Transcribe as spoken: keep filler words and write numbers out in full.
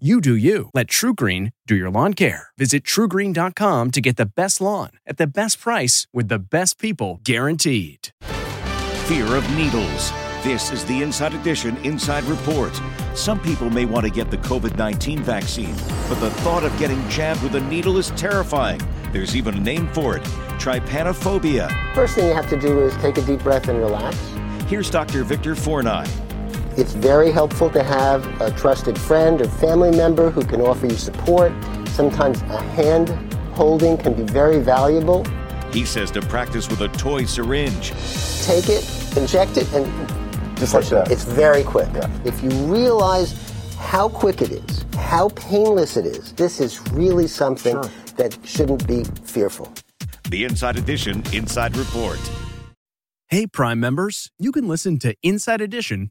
You do you. Let TruGreen do your lawn care. Visit True Green dot com to get the best lawn at the best price with the best people guaranteed. Fear of needles. This is the Inside Edition Inside Report. Some people may want to get the covid nineteen vaccine, but the thought of getting jabbed with a needle is terrifying. There's even a name for it, trypanophobia. First thing you have to do is take a deep breath and relax. Here's Doctor Victor Fornay. It's very helpful to have a trusted friend or family member who can offer you support. Sometimes a hand holding can be very valuable. He says to practice with a toy syringe. Take it, inject it, and just like that. It's very quick. Yeah. If you realize how quick it is, how painless it is, this is really something sure. that shouldn't be fearful. The Inside Edition Inside Report. Hey, Prime members, you can listen to Inside Edition